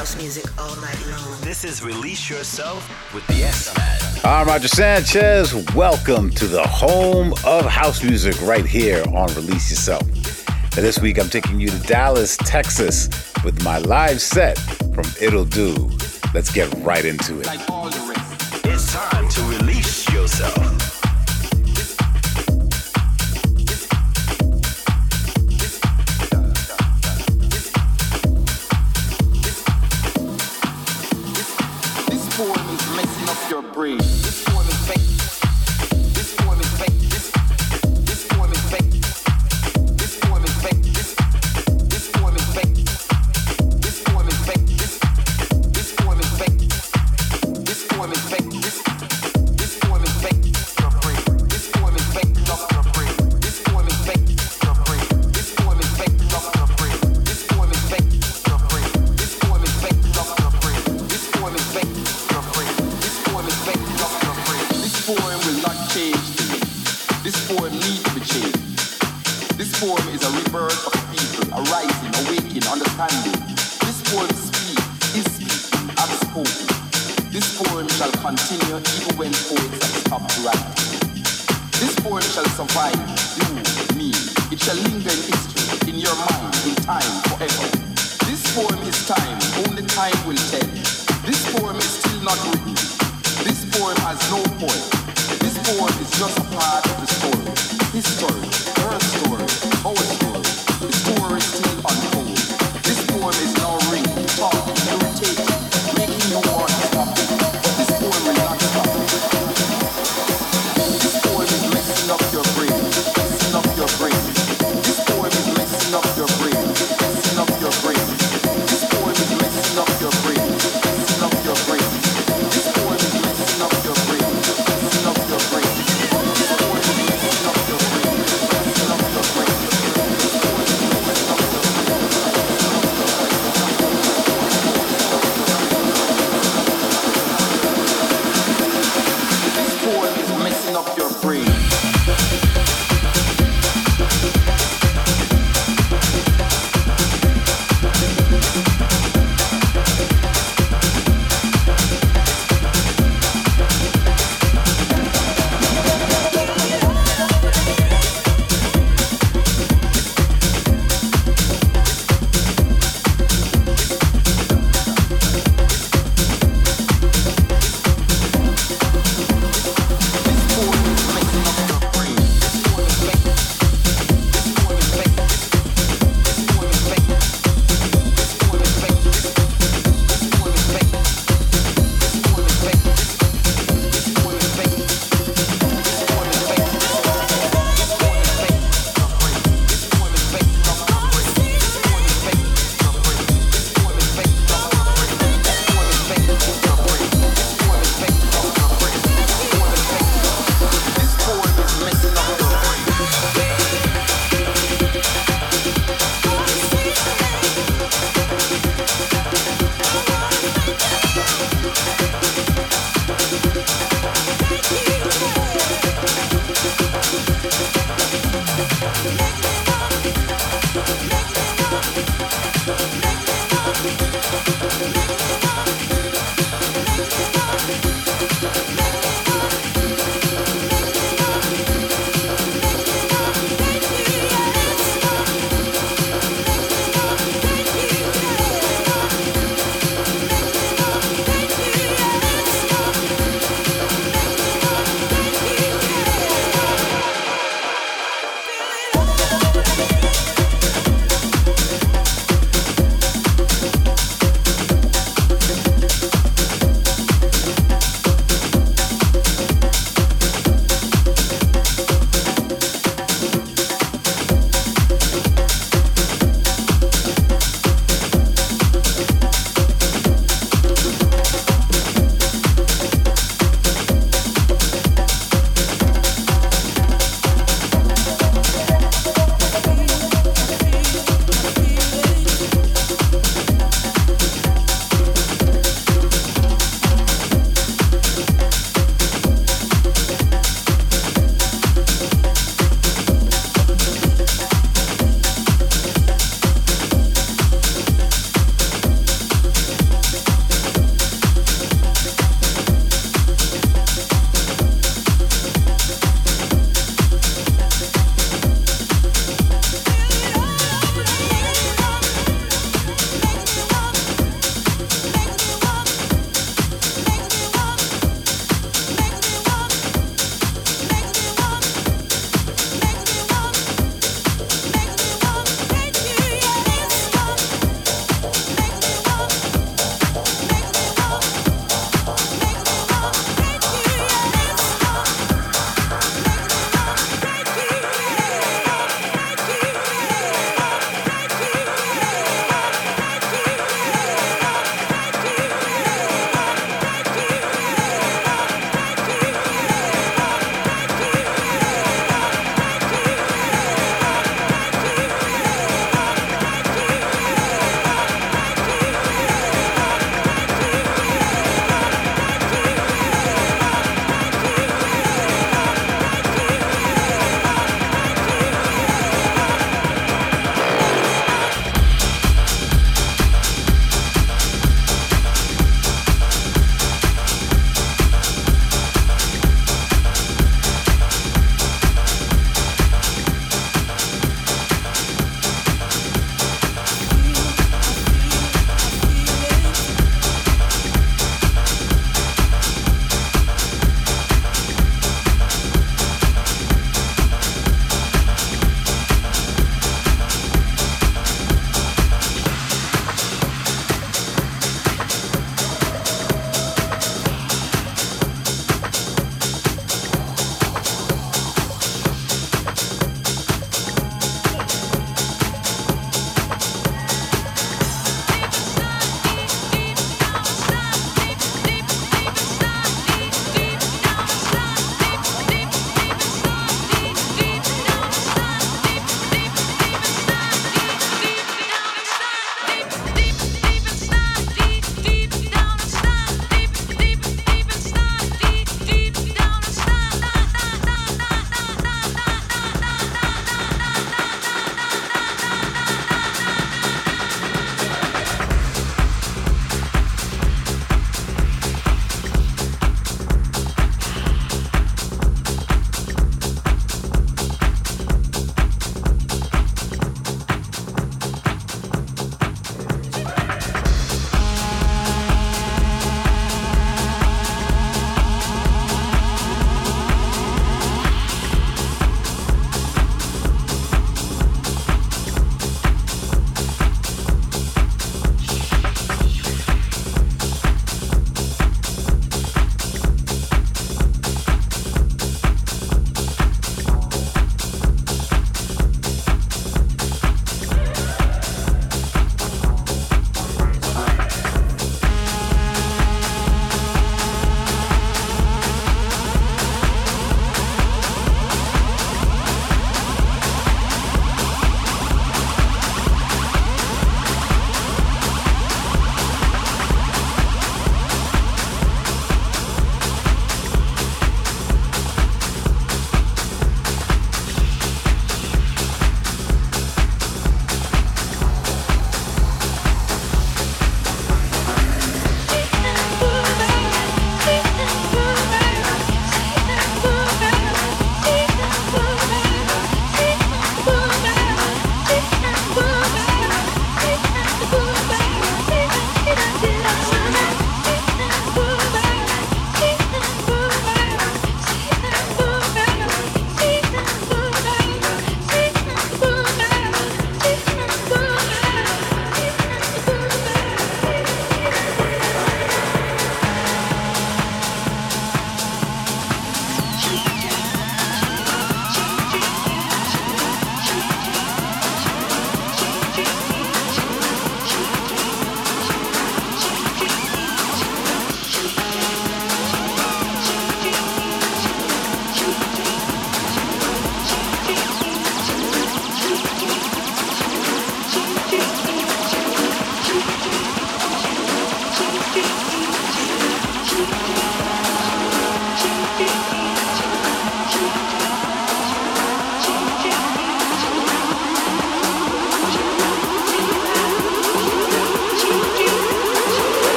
house music all night long. This is Release Yourself with the S Man. I'm Roger Sanchez. Welcome to the home of house music right here on Release Yourself. Now, this week I'm taking you to Dallas, Texas with my live set from It'll Do. Let's get right into it. Like all the rest. It's time to release yourself.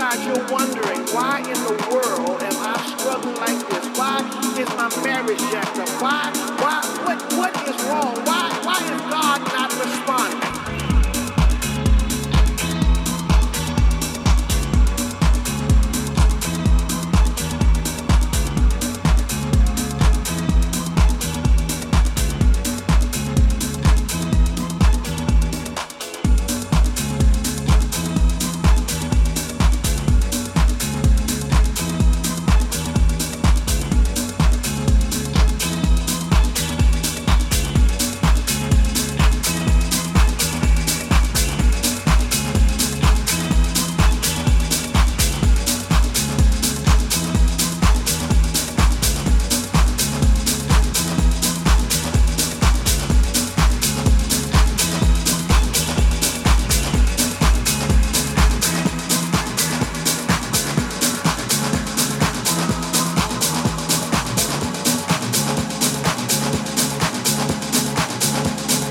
inside you're wondering, why in the world am I struggling like this? Why is my marriage jacked up? What is wrong? Why is God not responding?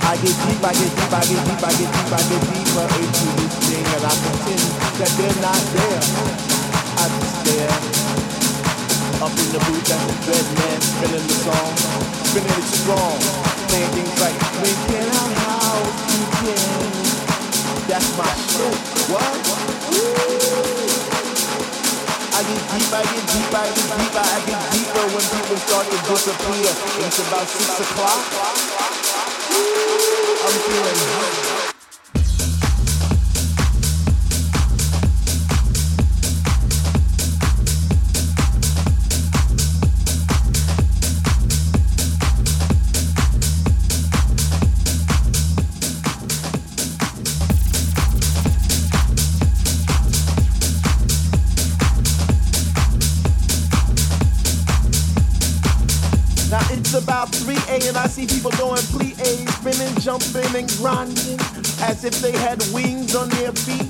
I get deeper into this thing, and I pretend that they're not there. I just stare up in the booth at the dread man, spinning the song, spinning it strong, saying things like, we cannot house you can. That's my shit. What? I get deeper when people start to disappear. It's about 6 o'clock. I'm feeling hot. And I see people doing plie, spinning, jumping, and grinding as if they had wings on their feet,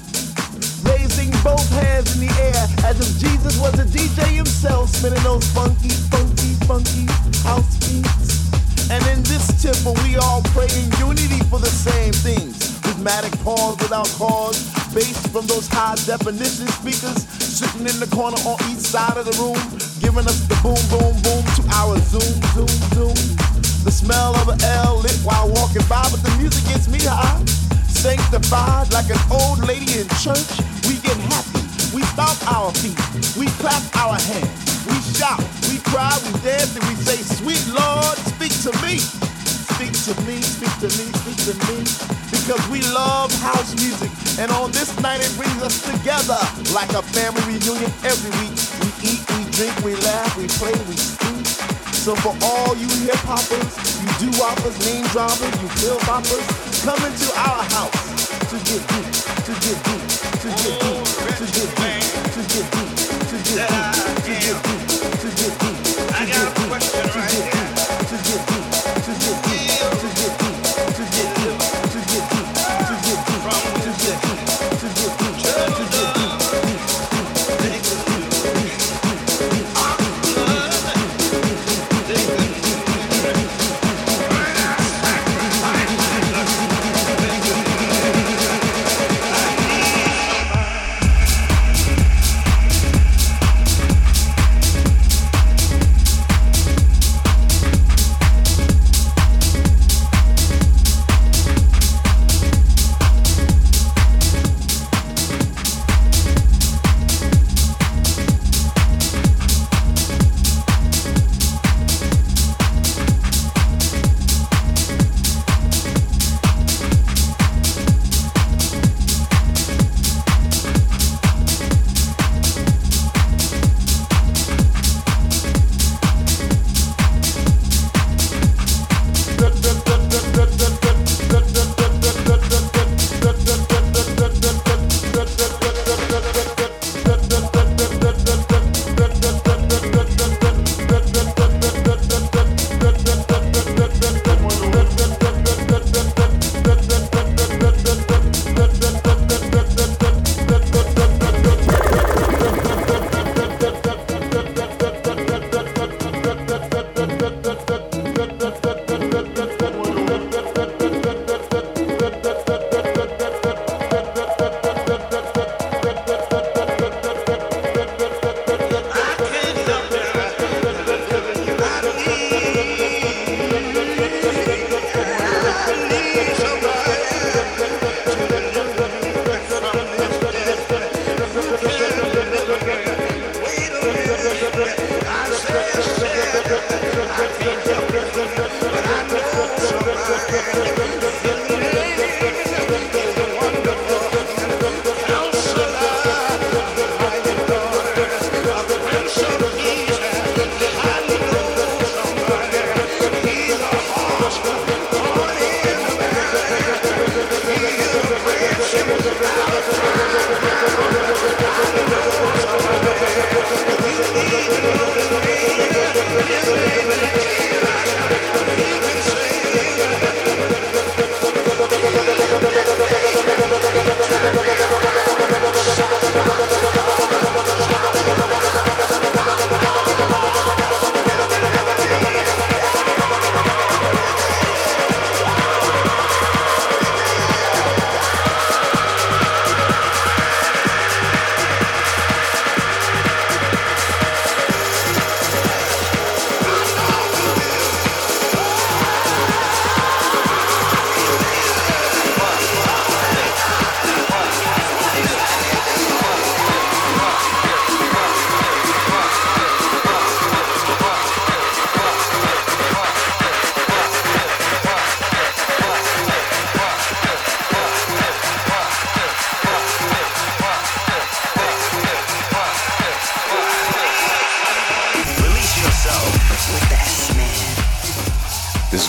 raising both hands in the air as if Jesus was a DJ himself, spinning those funky house beats. And in this temple, we all pray in unity for the same things. Rhythmic pause without cause, bass from those high-definition speakers sitting in the corner on each side of the room, giving us the boom, boom, boom to our zoom. The smell of an L lit while walking by, but the music gets me high. Sanctified like an old lady in church, we get happy, we stomp our feet, we clap our hands, we shout, we cry, we dance, and we say, sweet Lord, speak to me. Speak to me, speak to me, speak to me. Because we love house music, and on this night it brings us together like a family reunion every week. We eat, we drink, we laugh, we play, we speak. So for all you hip-hoppers, you do-hoppers, name droppers, you pill-hoppers, come into our house to get deep. I got a question right here.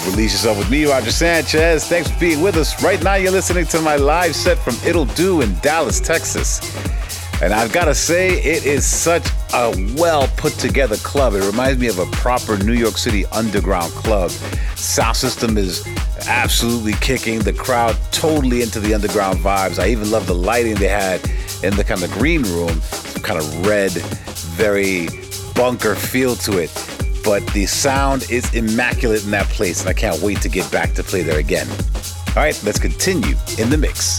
is Release Yourself with me, Roger Sanchez. Thanks for being with us. Right now you're listening to my live set from It'll Do in Dallas, Texas. And I've got to say, it is such a well-put-together club. It reminds me of a proper New York City underground club. Sound system is absolutely kicking. The crowd totally into the underground vibes. I even love the lighting they had in the kind of green room. Some kind of red, very bunker feel to it. But the sound is immaculate in that place, and I can't wait to get back to play there again. All right, let's continue in the mix.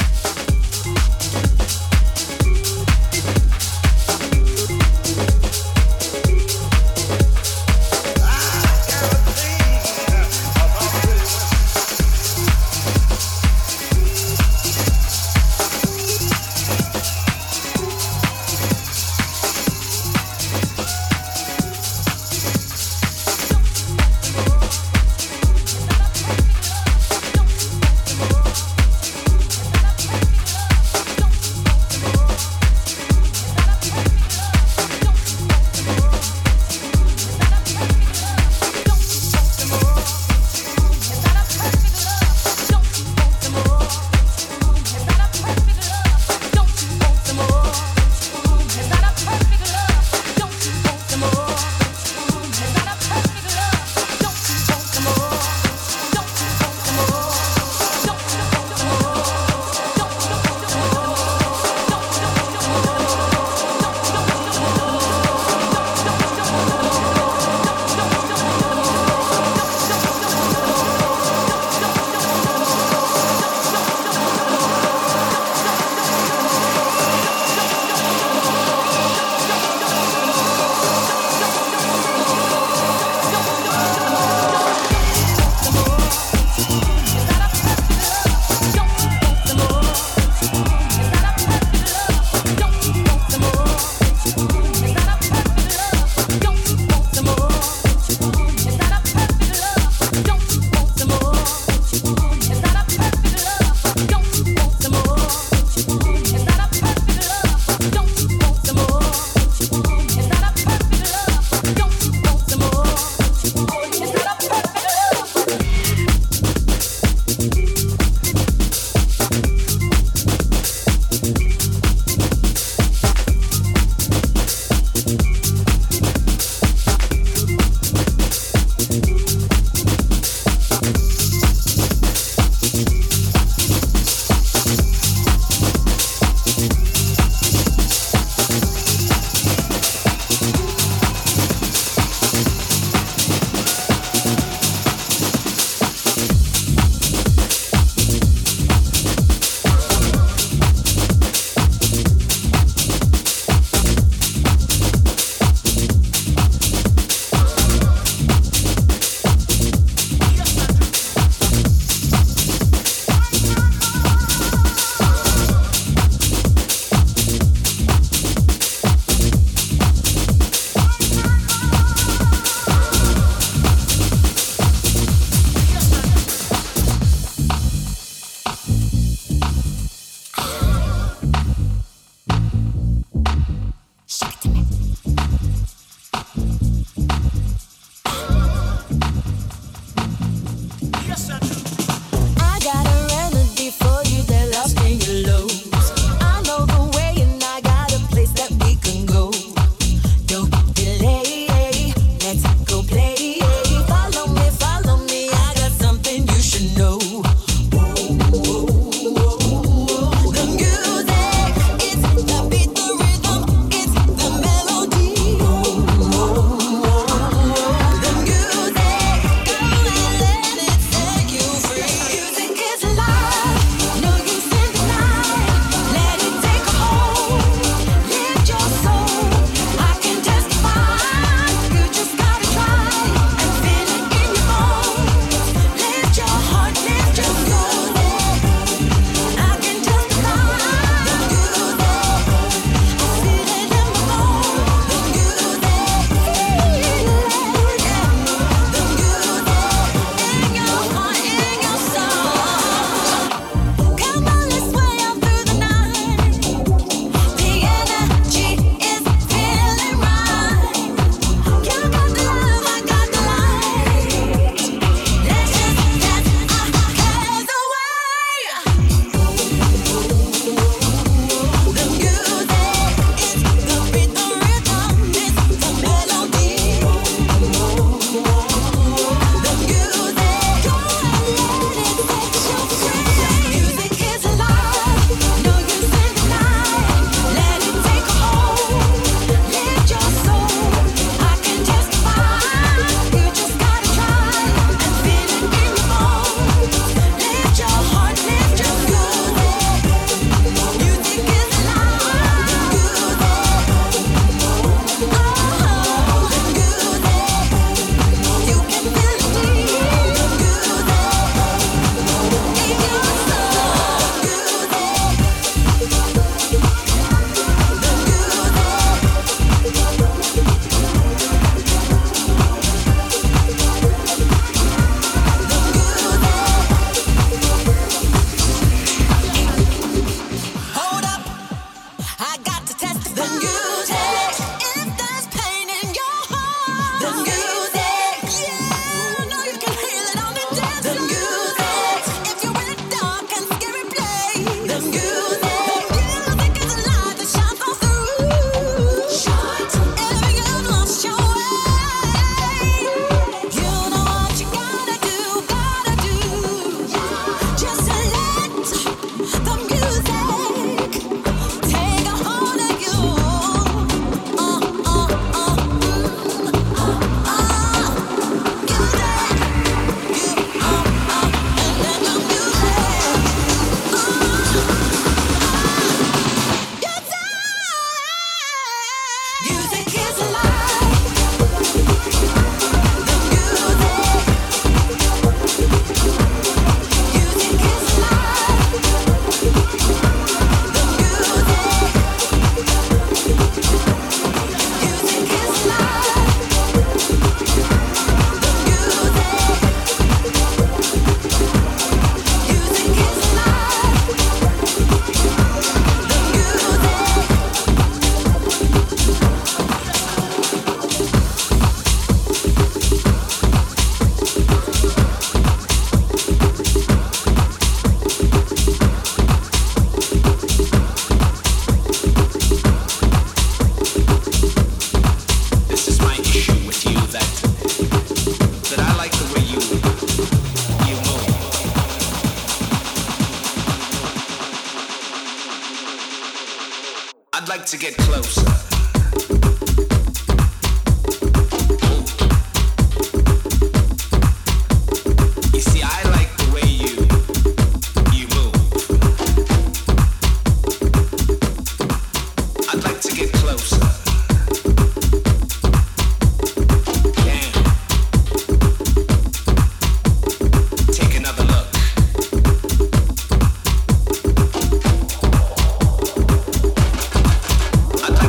I'd like to get closer.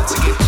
To get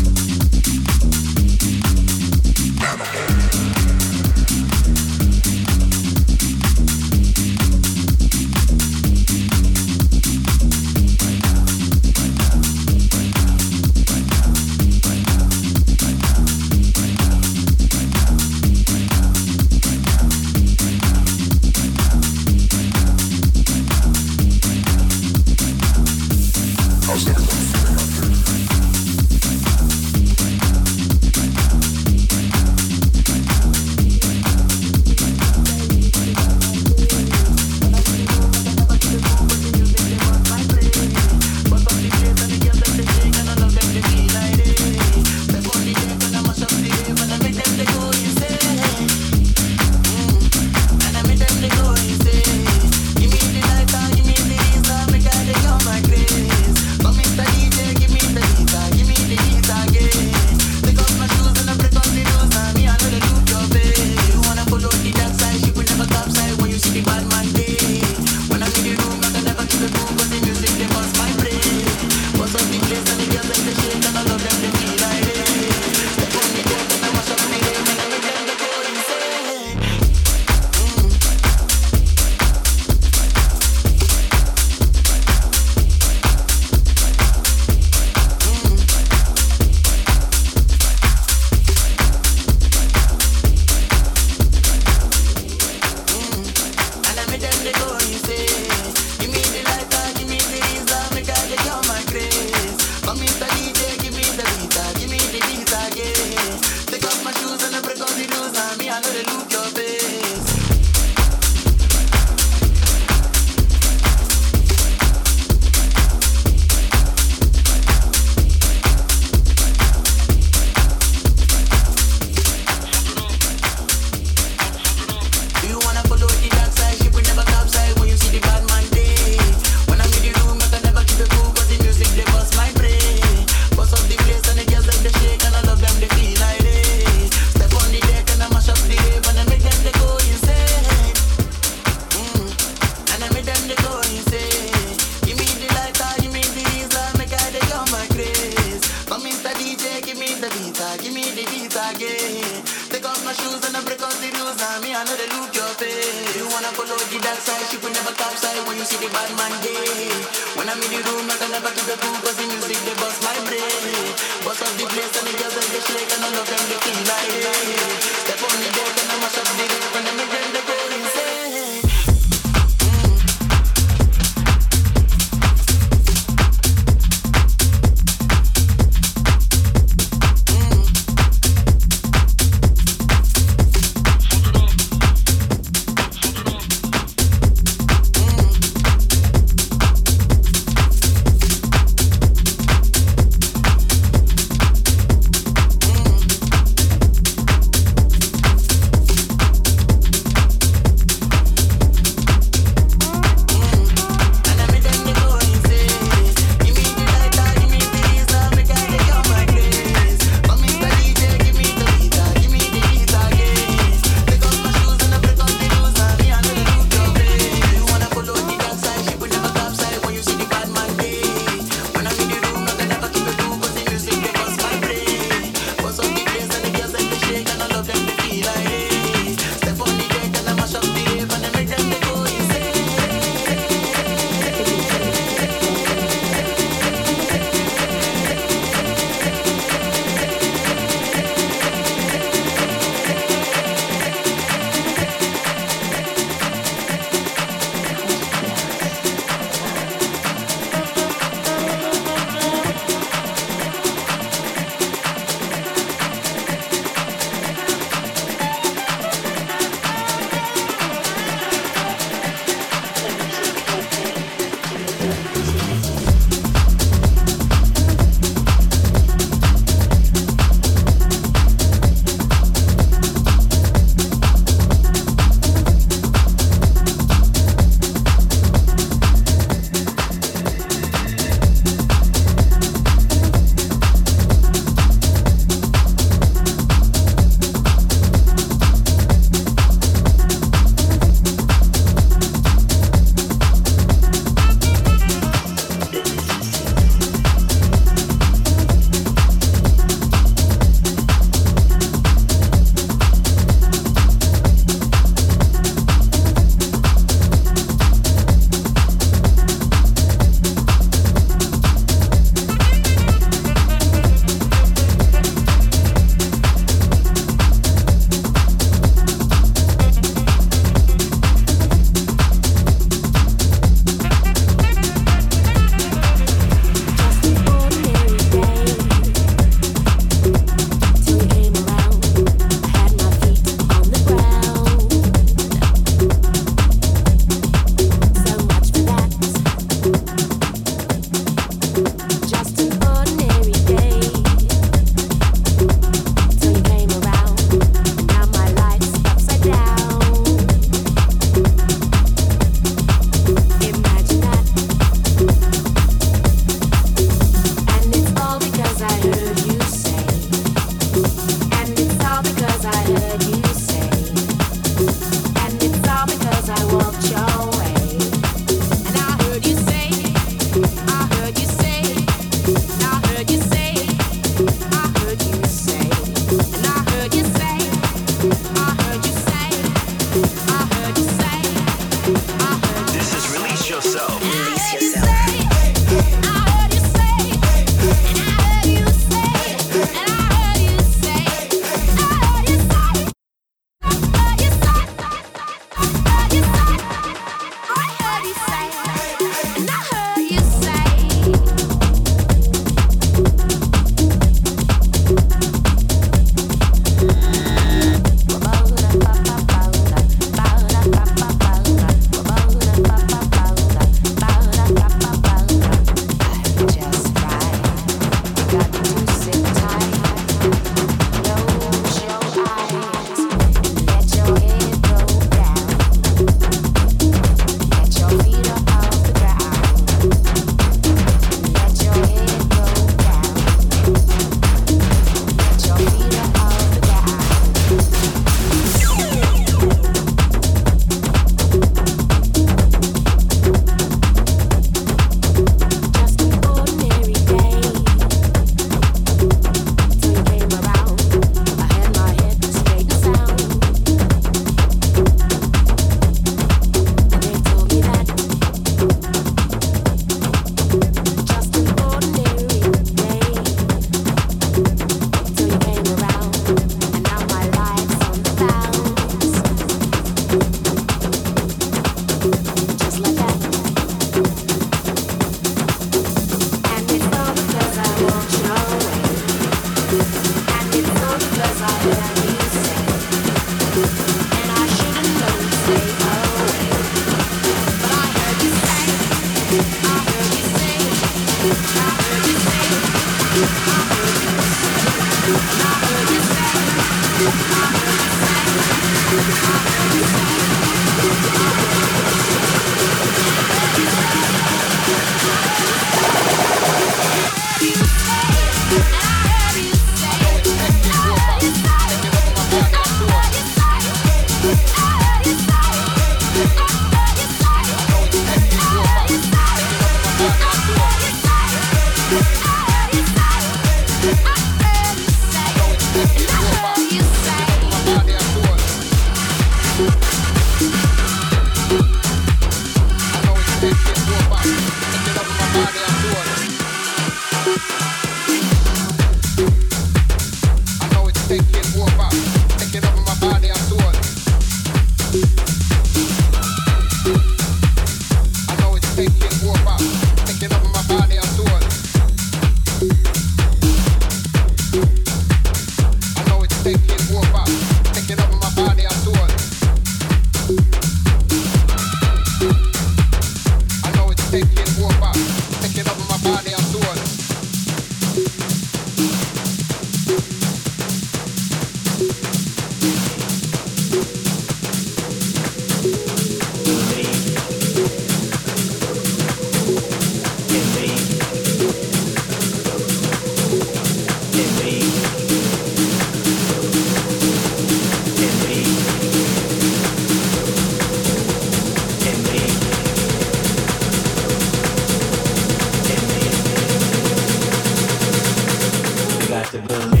to believe.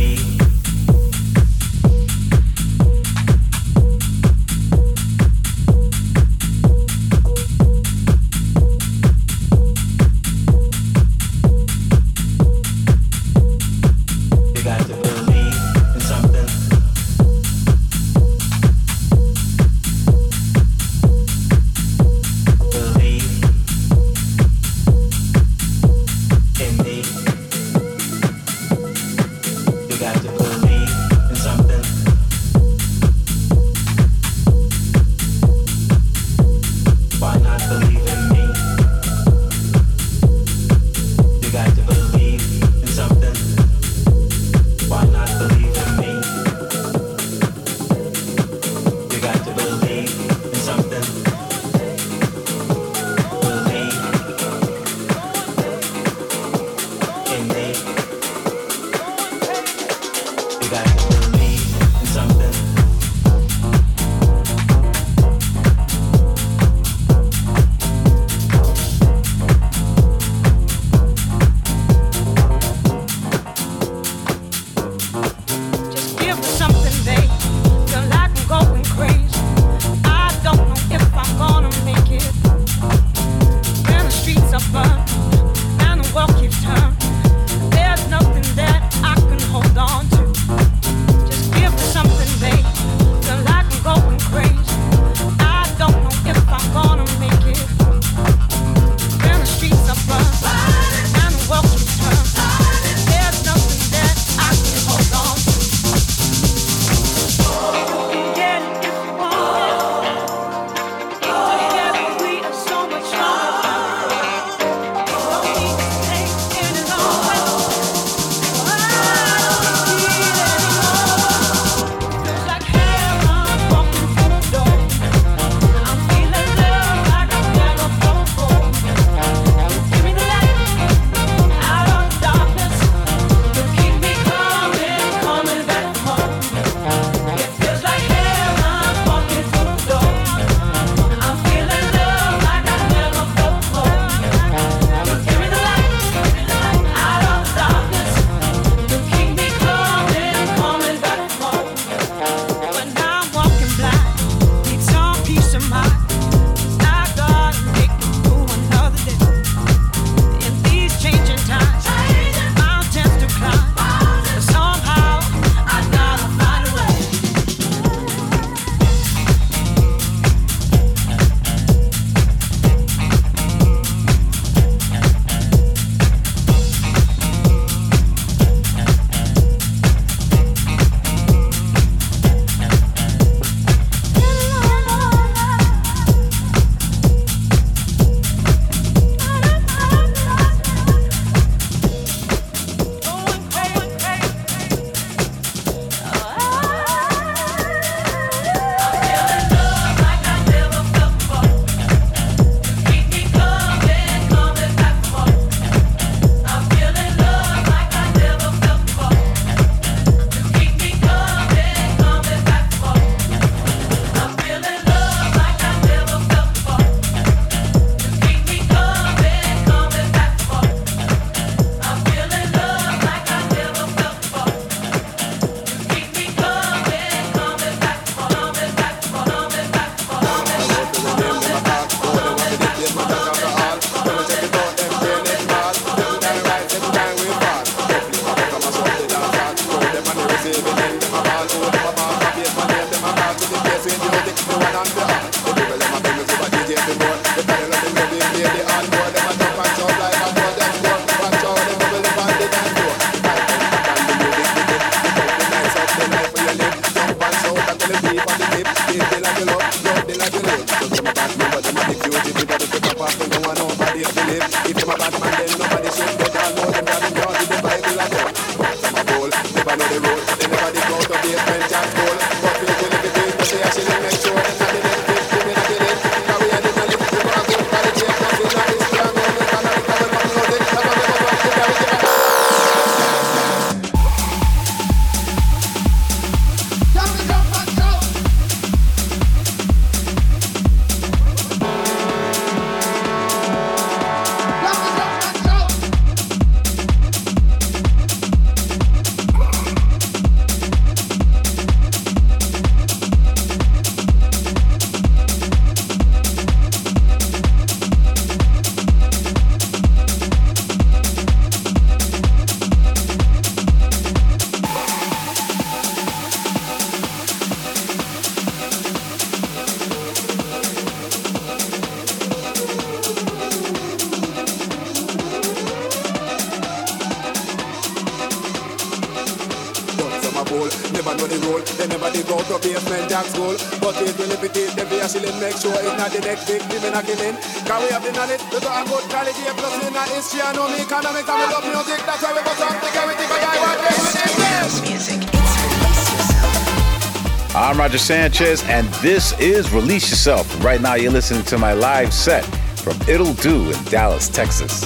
fool. Never know the rule. They never dig out the basement and school. But if you live it in, they be a shilling. Make sure it's not the next big living a killing. Can we have the knowledge? Look at a good college here. Plus in a history, I know me economics. I love music. That's why we put on security. But I want this music. It's Release Yourself. I'm Roger Sanchez, and this is Release Yourself. Right now, you're listening to my live set from It'll Do in Dallas, Texas.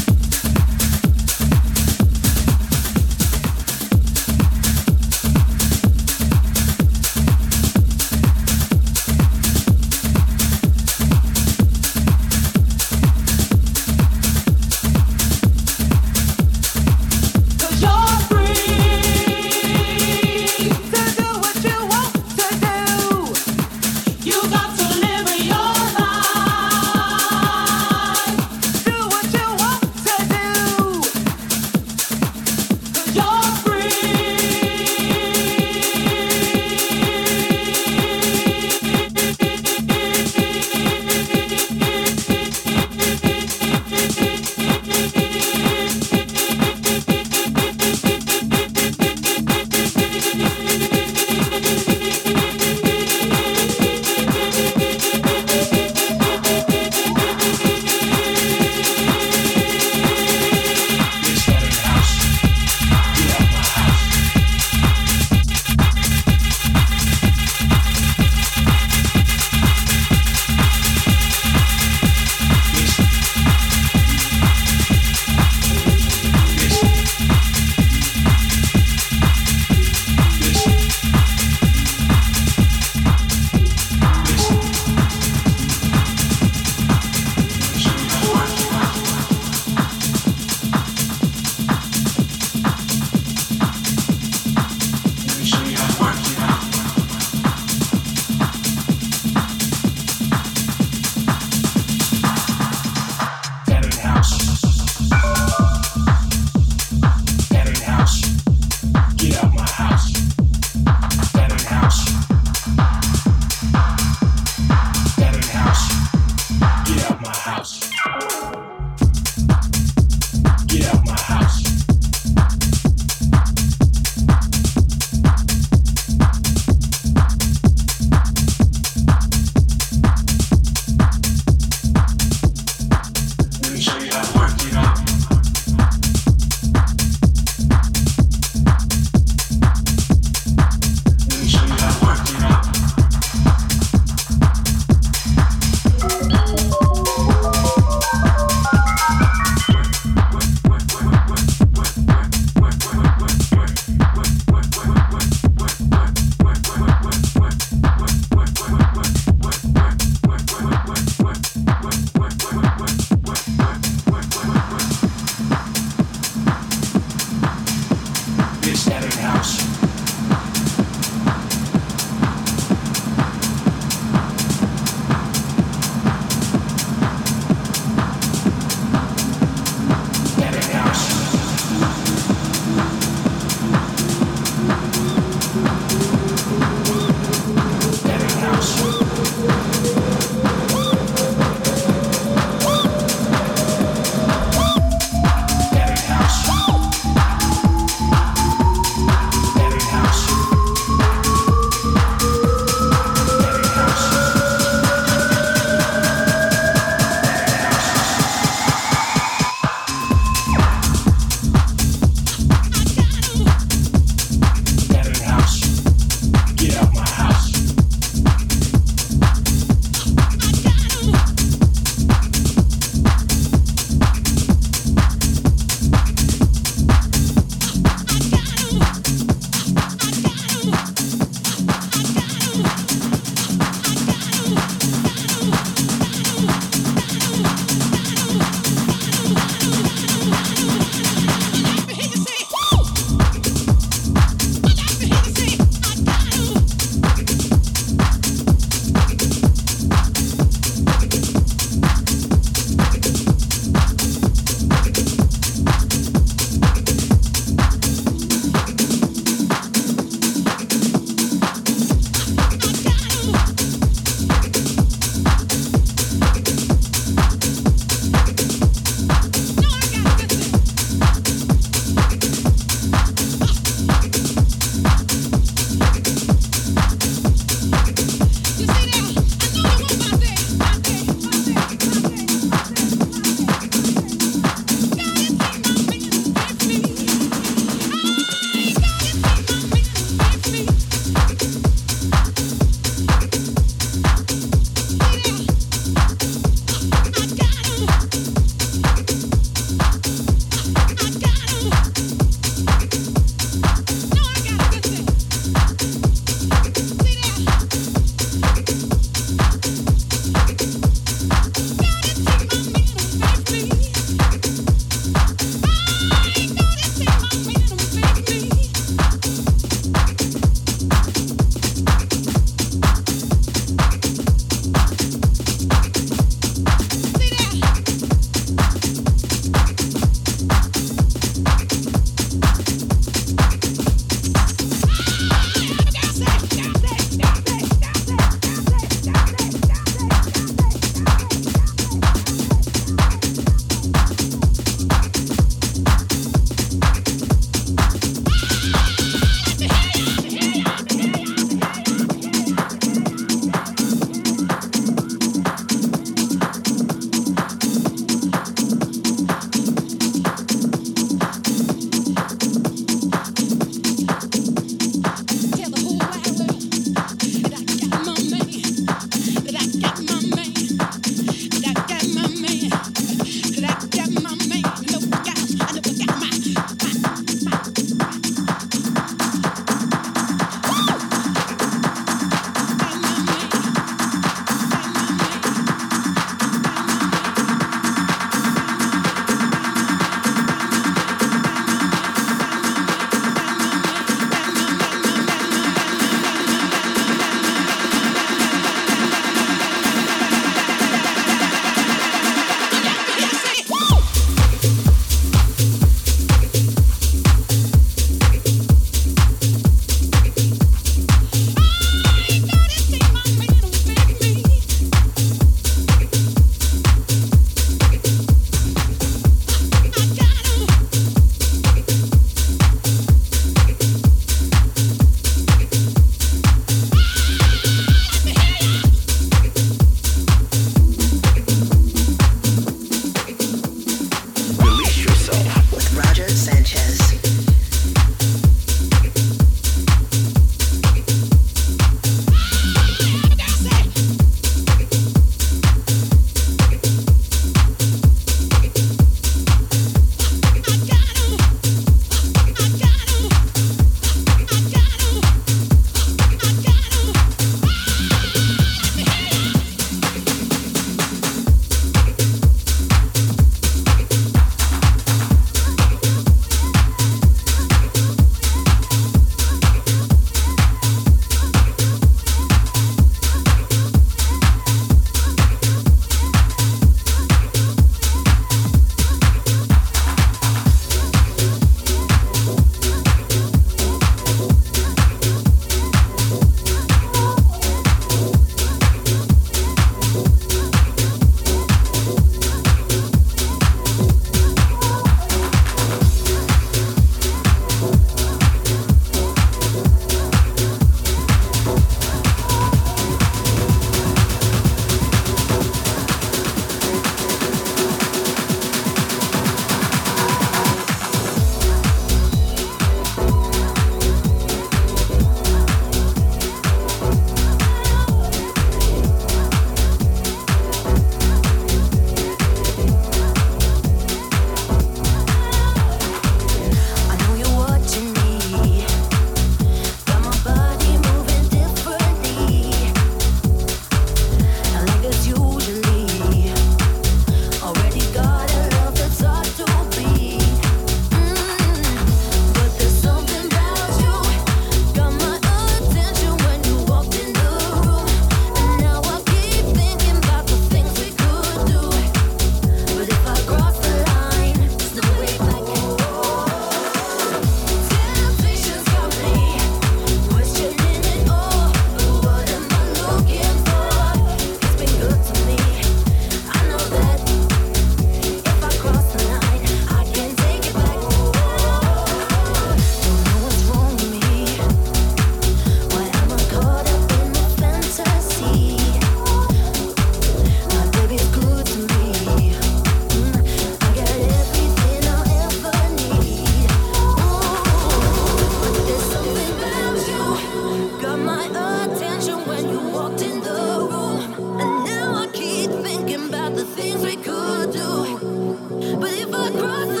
Question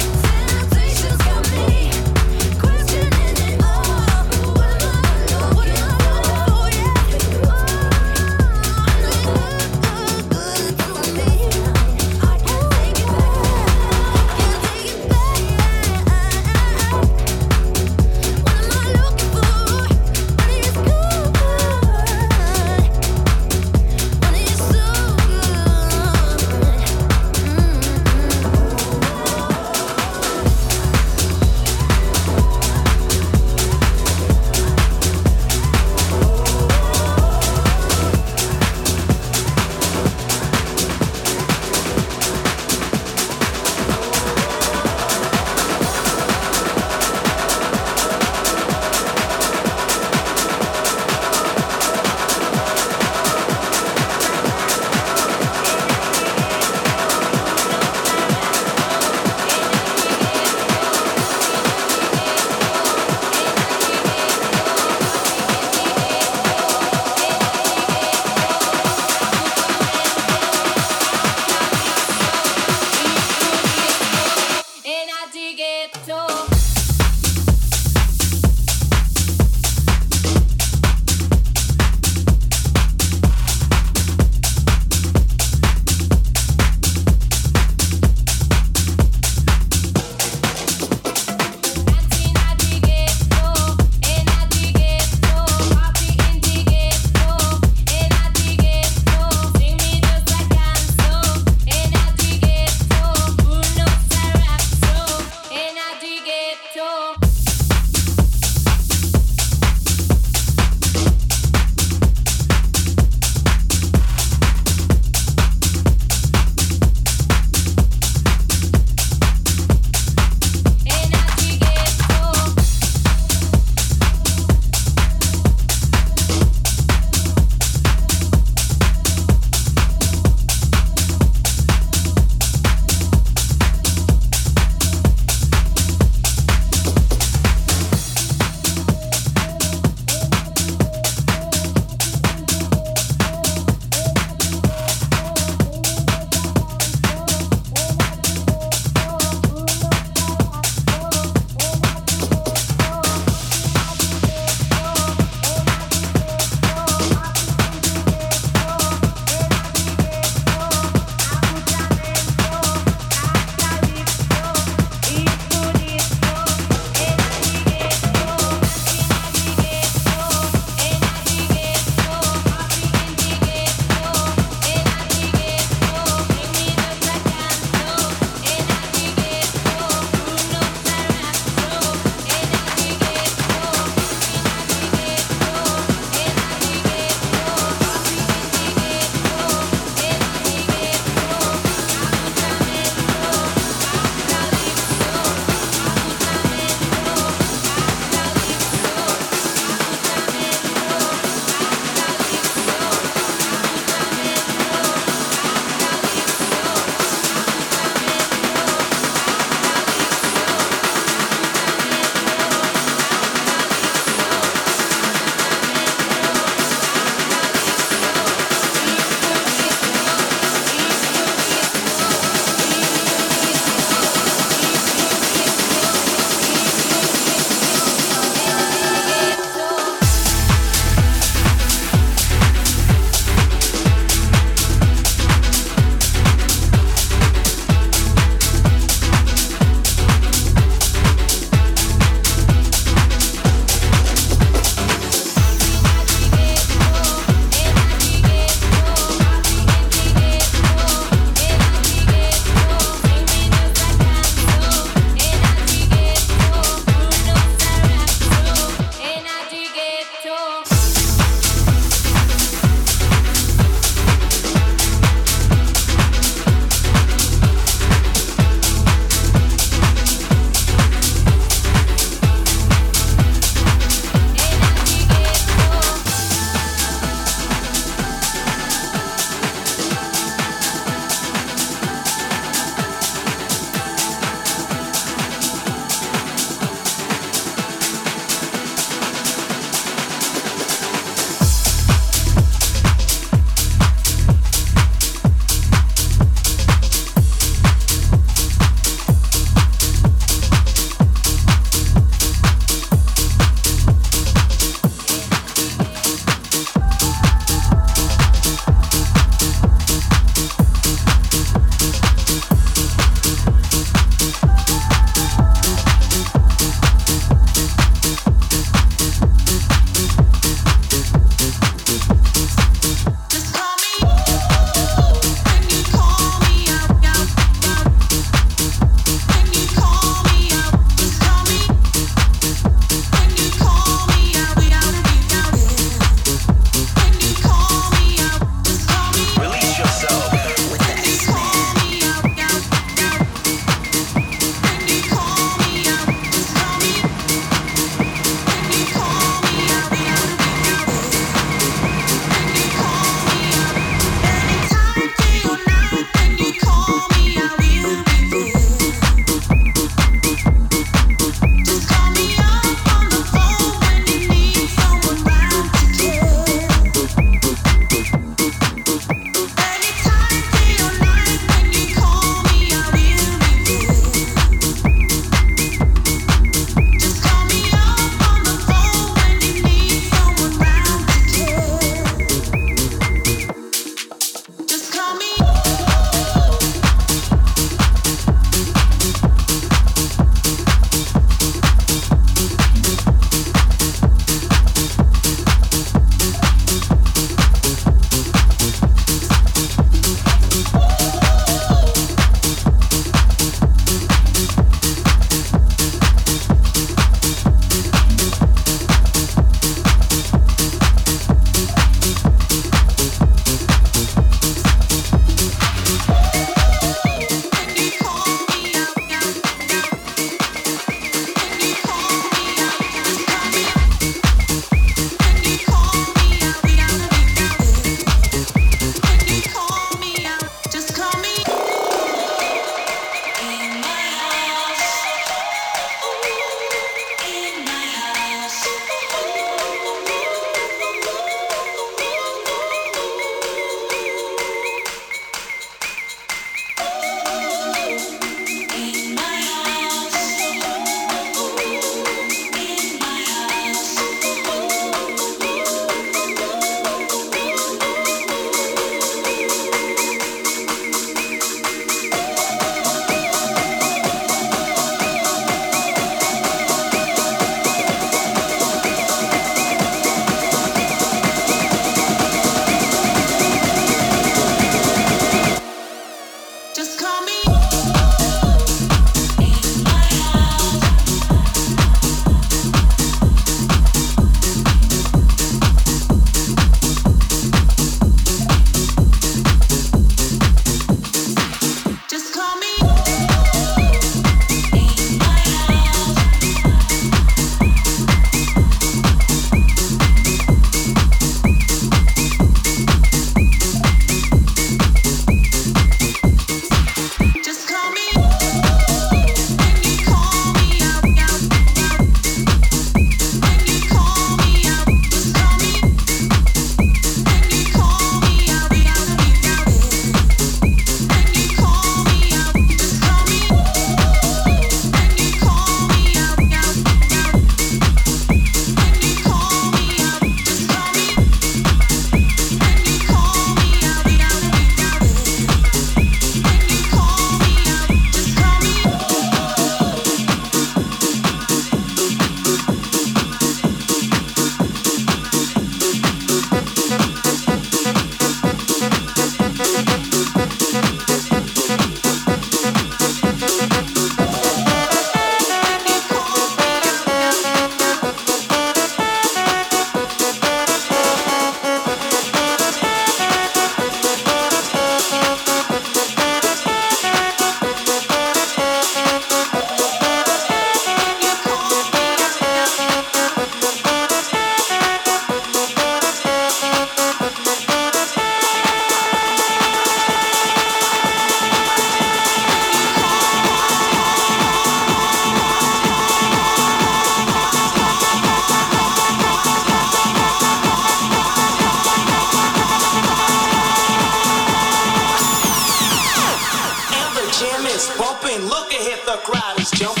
is bumping. Look ahead, the crowd is jumping.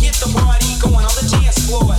Get the party going on the dance floor.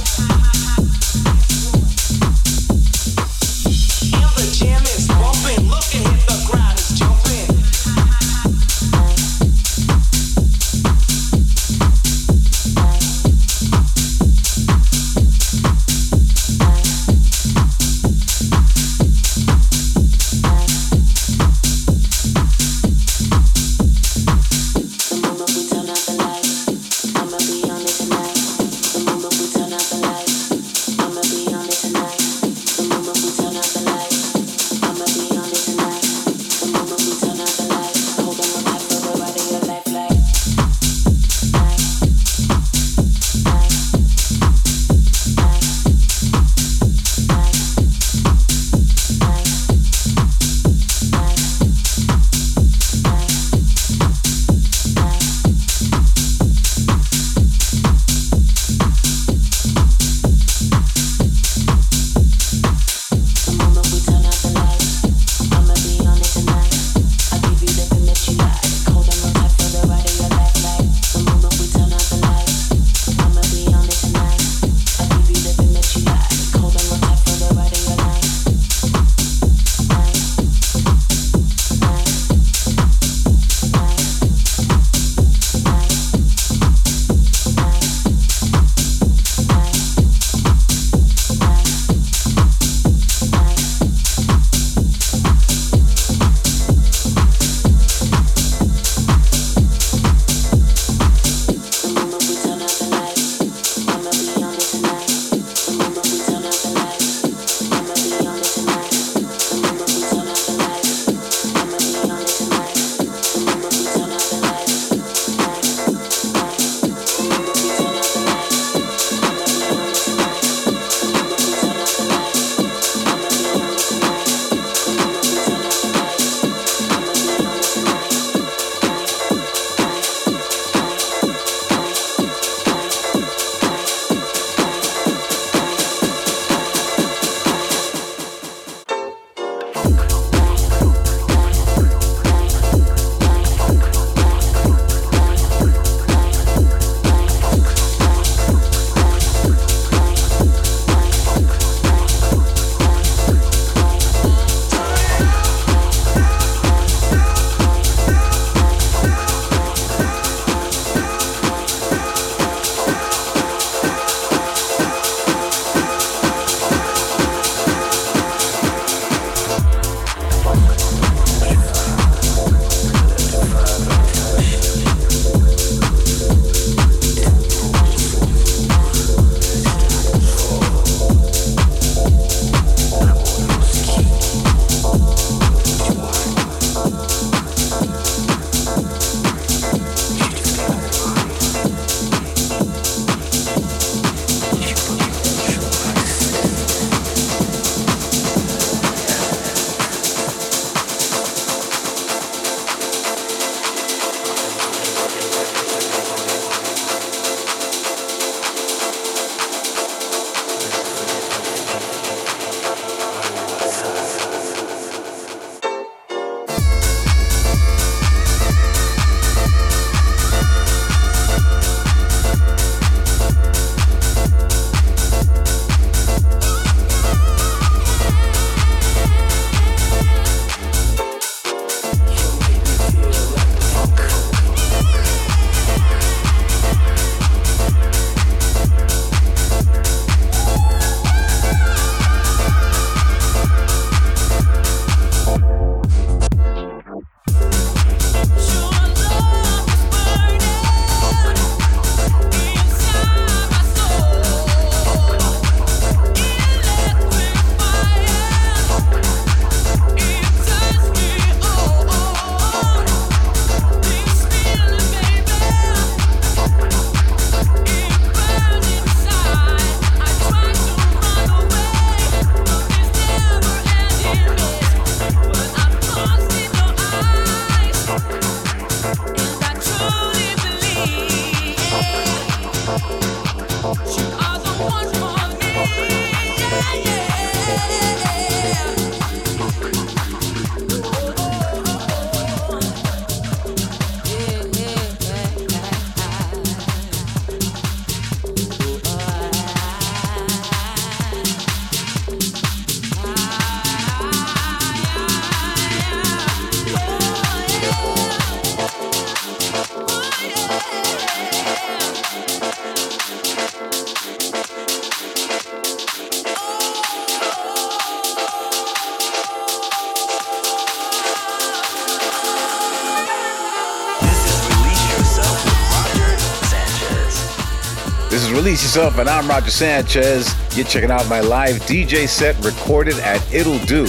Release Yourself, and I'm Roger Sanchez. You're checking out my live DJ set recorded at It'll Do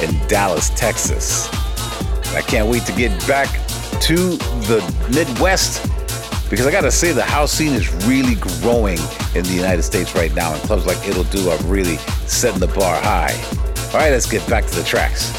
in Dallas, Texas. And I can't wait to get back to the Midwest because I gotta say the house scene is really growing in the United States right now, and clubs like It'll Do are really setting the bar high. All right, let's get back to the tracks.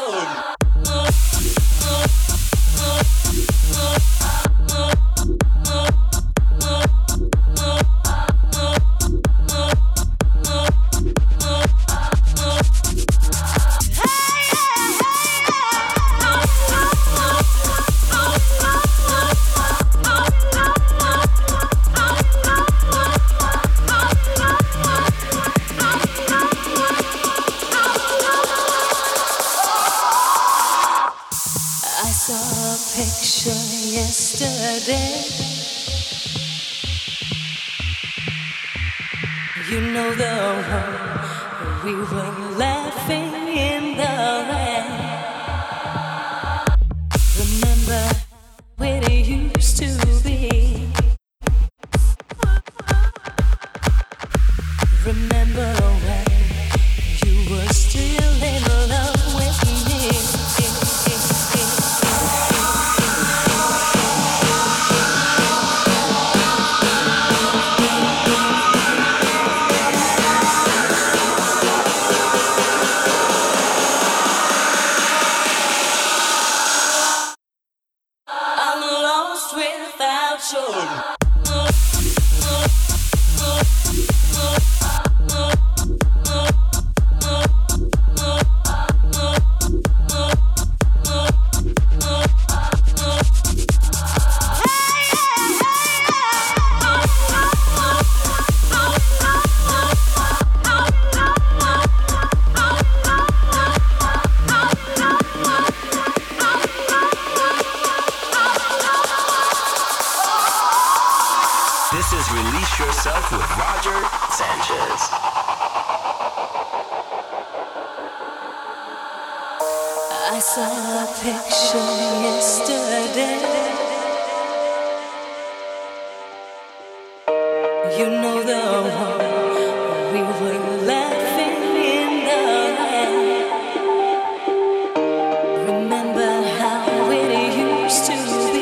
zone. This is Release Yourself with Roger Sanchez. I saw a picture yesterday. You know the one we were laughing in the rain. Remember how it used to be.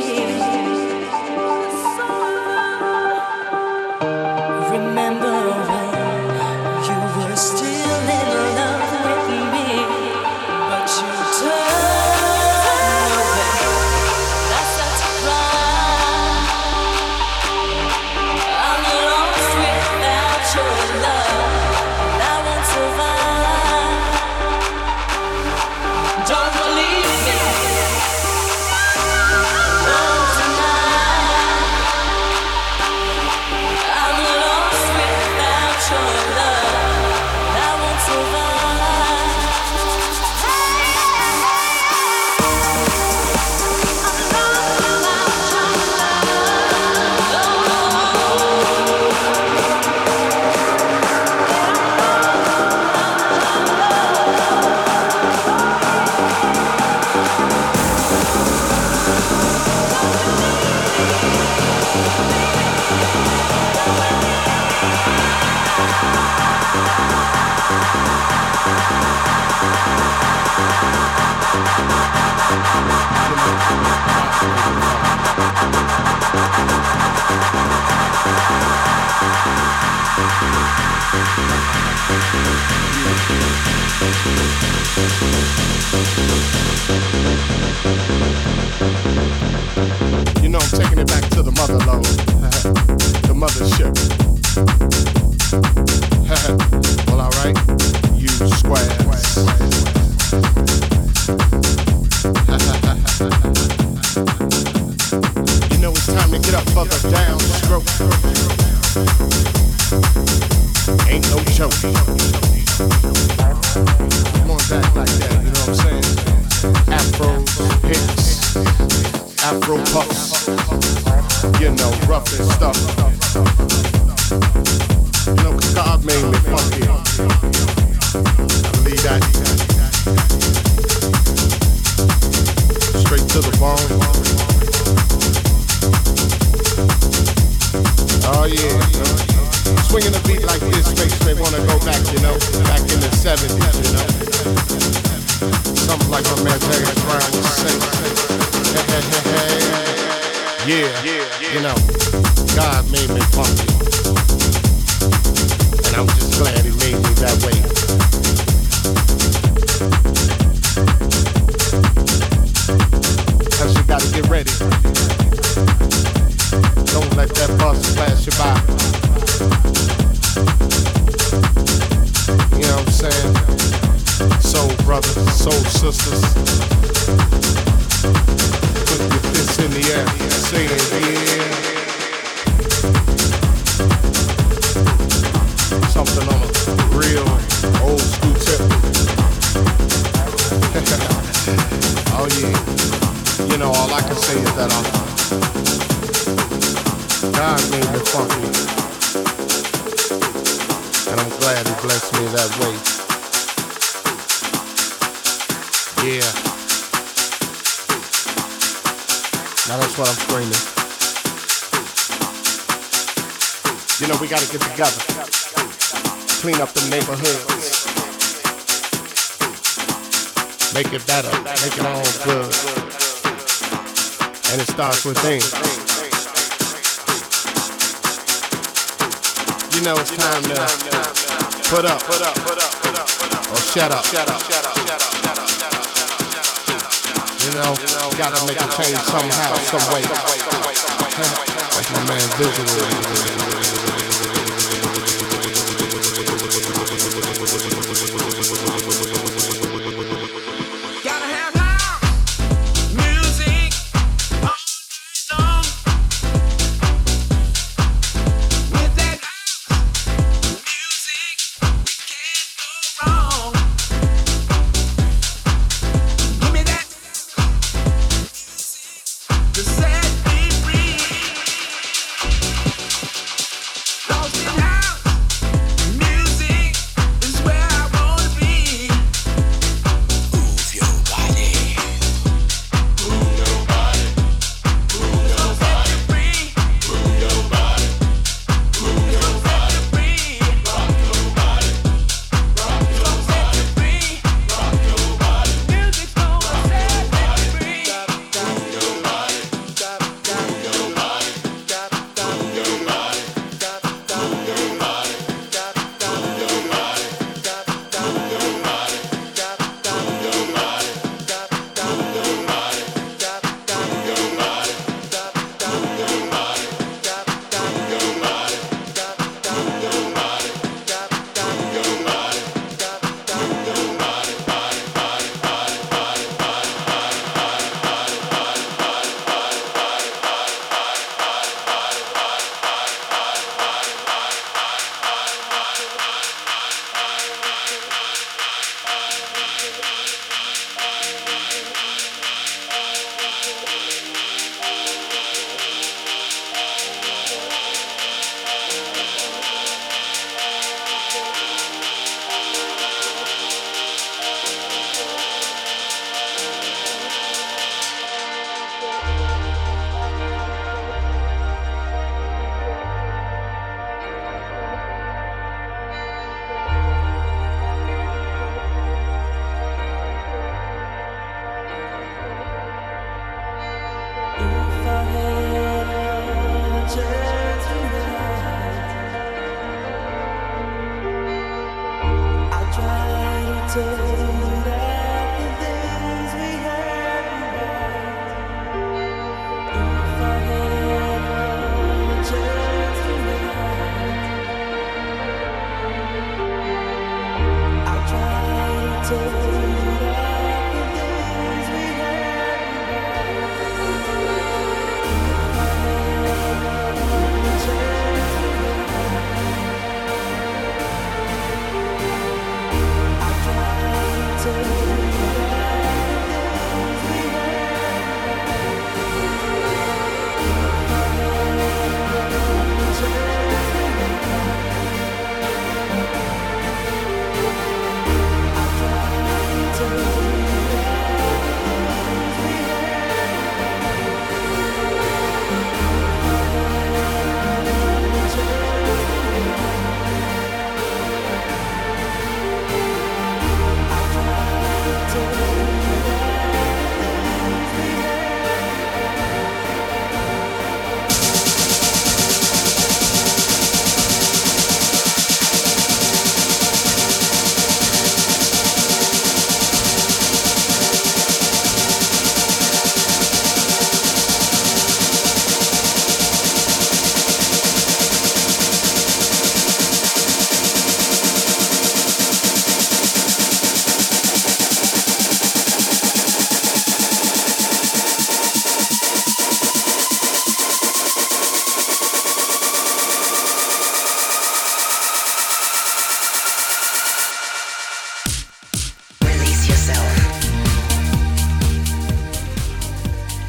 You know, I'm taking it back to the motherlode, the mothership. Well, all right, you squares. You know it's time to get up, further down, stroke. Ain't no joke. Come on back like that, you know what I'm saying? Afro hits, Afro puffs, you know, rough and stuff. You know, cause God made me funky. Believe that. Straight to the bone. Oh yeah, you know. Swinging a beat like this makes me wanna go back, you know, back in the 70s, you know. Something like my man Terry Brown would say. Yeah, you know, God made me funky. And I'm just glad he made me that way. Shabbat. You know what I'm saying? Soul brothers, soul sisters. Put your fists in the air and say that, yeah. Something on a real old school tip. Oh yeah. You know, all I can say is that God made me funky. And I'm glad he blessed me that way. Yeah. Now that's what I'm screaming. You know, we gotta get together. Clean up the neighborhoods. Make it better, make it all good. And it starts with things. You know it's time to put up or shut up. You know, gotta make a change somehow, some way. Like my man visual.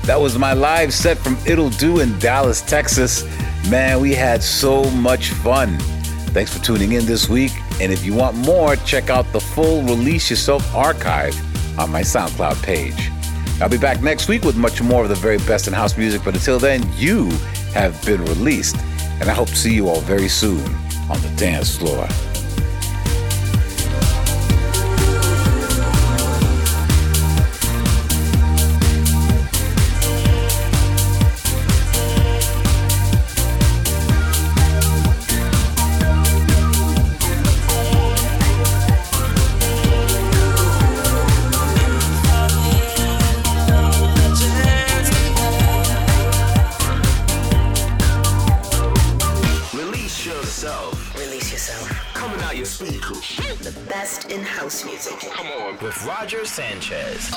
That was my live set from It'll Do in Dallas, Texas. Man, we had so much fun. Thanks for tuning in this week. And if you want more, check out the full Release Yourself archive on my SoundCloud page. I'll be back next week with much more of the very best in house music. But until then, you have been released. And I hope to see you all very soon on the dance floor. Coming out your speaker. The best in house music. Come on, with Roger Sanchez.